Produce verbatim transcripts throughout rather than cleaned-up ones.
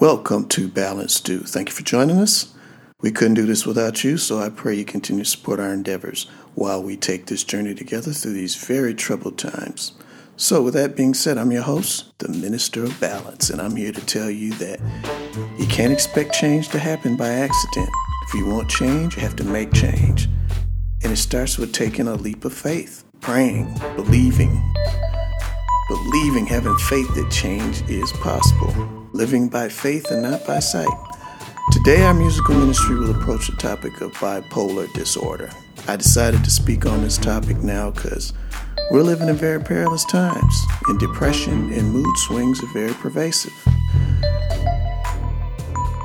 Welcome to Balance, Do. Thank you for joining us. We couldn't do this without you, so I pray you continue to support our endeavors while we take this journey together through these very troubled times. So with that being said, I'm your host, the Minister of Balance, and I'm here to tell you that you can't expect change to happen by accident. If you want change, you have to make change. And it starts with taking a leap of faith, praying, believing, believing, having faith that change is possible, living by faith and not by sight. Today, our musical ministry will approach the topic of bipolar disorder. I decided to speak on this topic now because we're living in very perilous times, and depression and mood swings are very pervasive.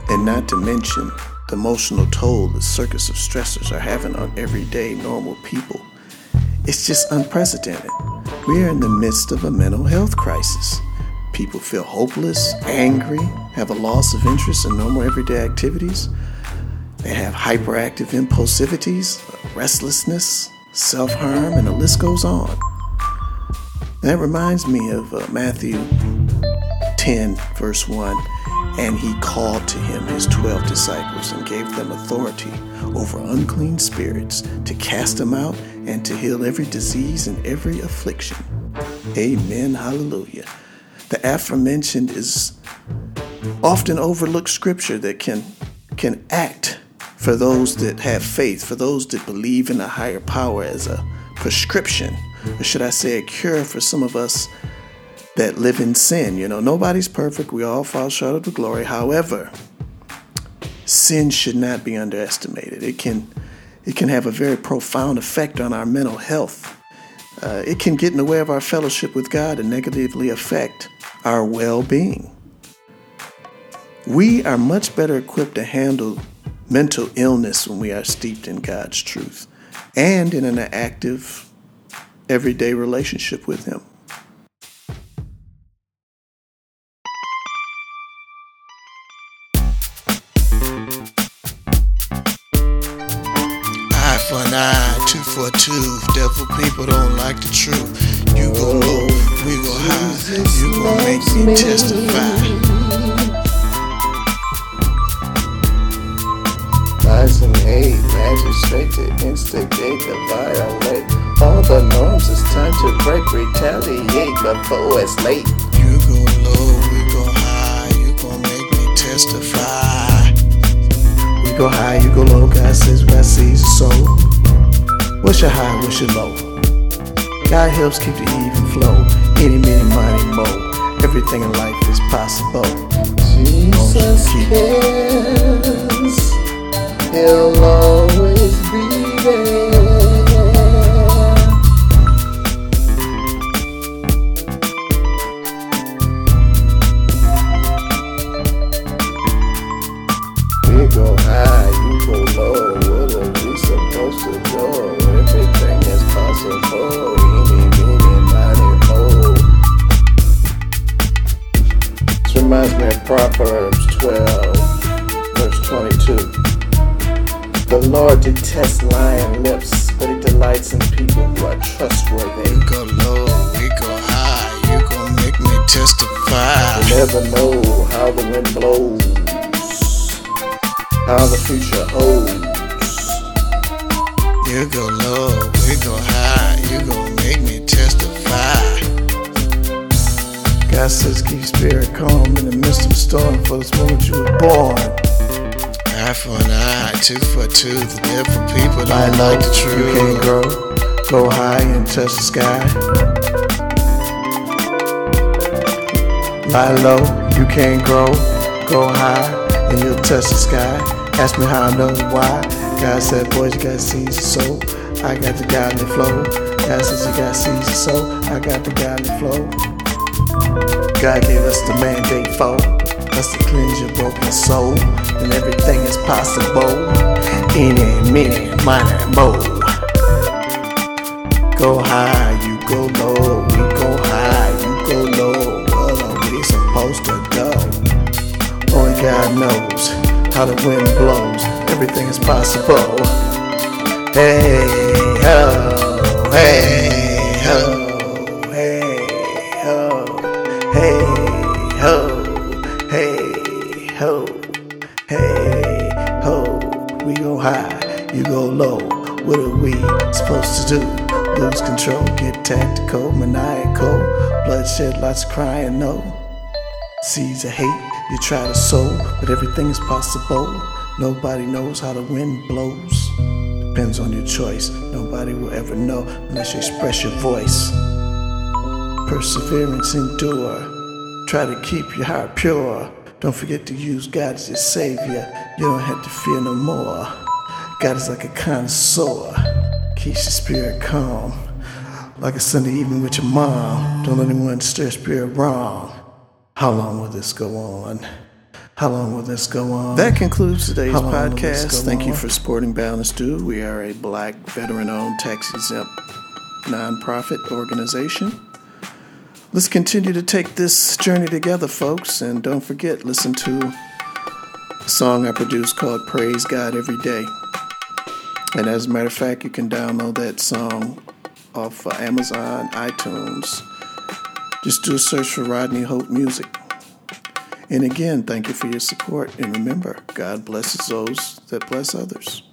And not to mention the emotional toll the circus of stressors are having on everyday normal people. It's just unprecedented. We are in the midst of a mental health crisis. People feel hopeless, angry, have a loss of interest in normal everyday activities. They have hyperactive impulsivities, restlessness, self-harm, and the list goes on. That reminds me of uh, Matthew ten, verse one, and he called to him his twelve disciples and gave them authority over unclean spirits to cast them out and to heal every disease and every affliction. Amen. Hallelujah. The aforementioned is often overlooked scripture that can, can act for those that have faith, for those that believe in a higher power as a prescription, or should I say a cure for some of us that live in sin. You know, nobody's perfect. We all fall short of the glory. However, sin should not be underestimated. It can, it can have a very profound effect on our mental health. Uh, it can get in the way of our fellowship with God and negatively affect our well-being. We are much better equipped to handle mental illness when we are steeped in God's truth and in an active, everyday relationship with Him. Eye, two for two, devil people don't like the truth. You go low, we go high, you gon' make me testify. Lies and hate, magistrate to instigate to violate. All the norms, it's time to break, retaliate before it's late. You go low, we go high, you gon' make me testify. You go high, you go low, God says what I see, so what's your high, what's your low? God helps keep the even flow, any, many, money, mo. Everything in life is possible. Jesus cares, He'll always be there. We go high. Reminds me of Proverbs twelve, verse twenty-two. The Lord detests lying lips, but He delights in people who are trustworthy. You go low, we go high, you gon' make me testify. You never know how the wind blows, how the future holds. You go low, we go high, you gon' make me testify. God says keep spirit calm in the midst of storm, for this moment you were born. Eye for an eye, tooth for a tooth, the devil people don't like the truth. You can't grow, go high and touch the sky. Lie low, you can't grow, go high and you'll touch the sky. Ask me how I know why. God said boys you got seeds of soul, I got the godly flow. God says you got seeds of soul, I got the godly flow. God gave us the mandate for us to cleanse your broken soul, and everything is possible. Any, many, minor, mo. Go high, you go low, we go high, you go low. What are we supposed to do? Only God knows how the wind blows. Everything is possible. Hey, ho, hey, ho. Hey, ho, hey, we supposed to do? Lose control, get tactical, maniacal, bloodshed, lots of crying, no. Seeds of hate, you try to sow, but everything is possible. Nobody knows how the wind blows. Depends on your choice, nobody will ever know unless you express your voice. Perseverance, endure, try to keep your heart pure. Don't forget to use God as your savior. You don't have to fear no more. God is like a connoisseur. Keeps your spirit calm, like a Sunday evening with your mom. Don't let anyone stir spirit wrong. How long will this go on? How long will this go on? That concludes today's podcast. Thank you for supporting Balance, Do. We are a black, veteran-owned, tax-exempt nonprofit organization. Let's continue to take this journey together, folks. And don't forget, listen to a song I produce called Praise God Every Day. And as a matter of fact, you can download that song off Amazon, iTunes. Just do a search for Rodney Hope Music. And again, thank you for your support. And remember, God blesses those that bless others.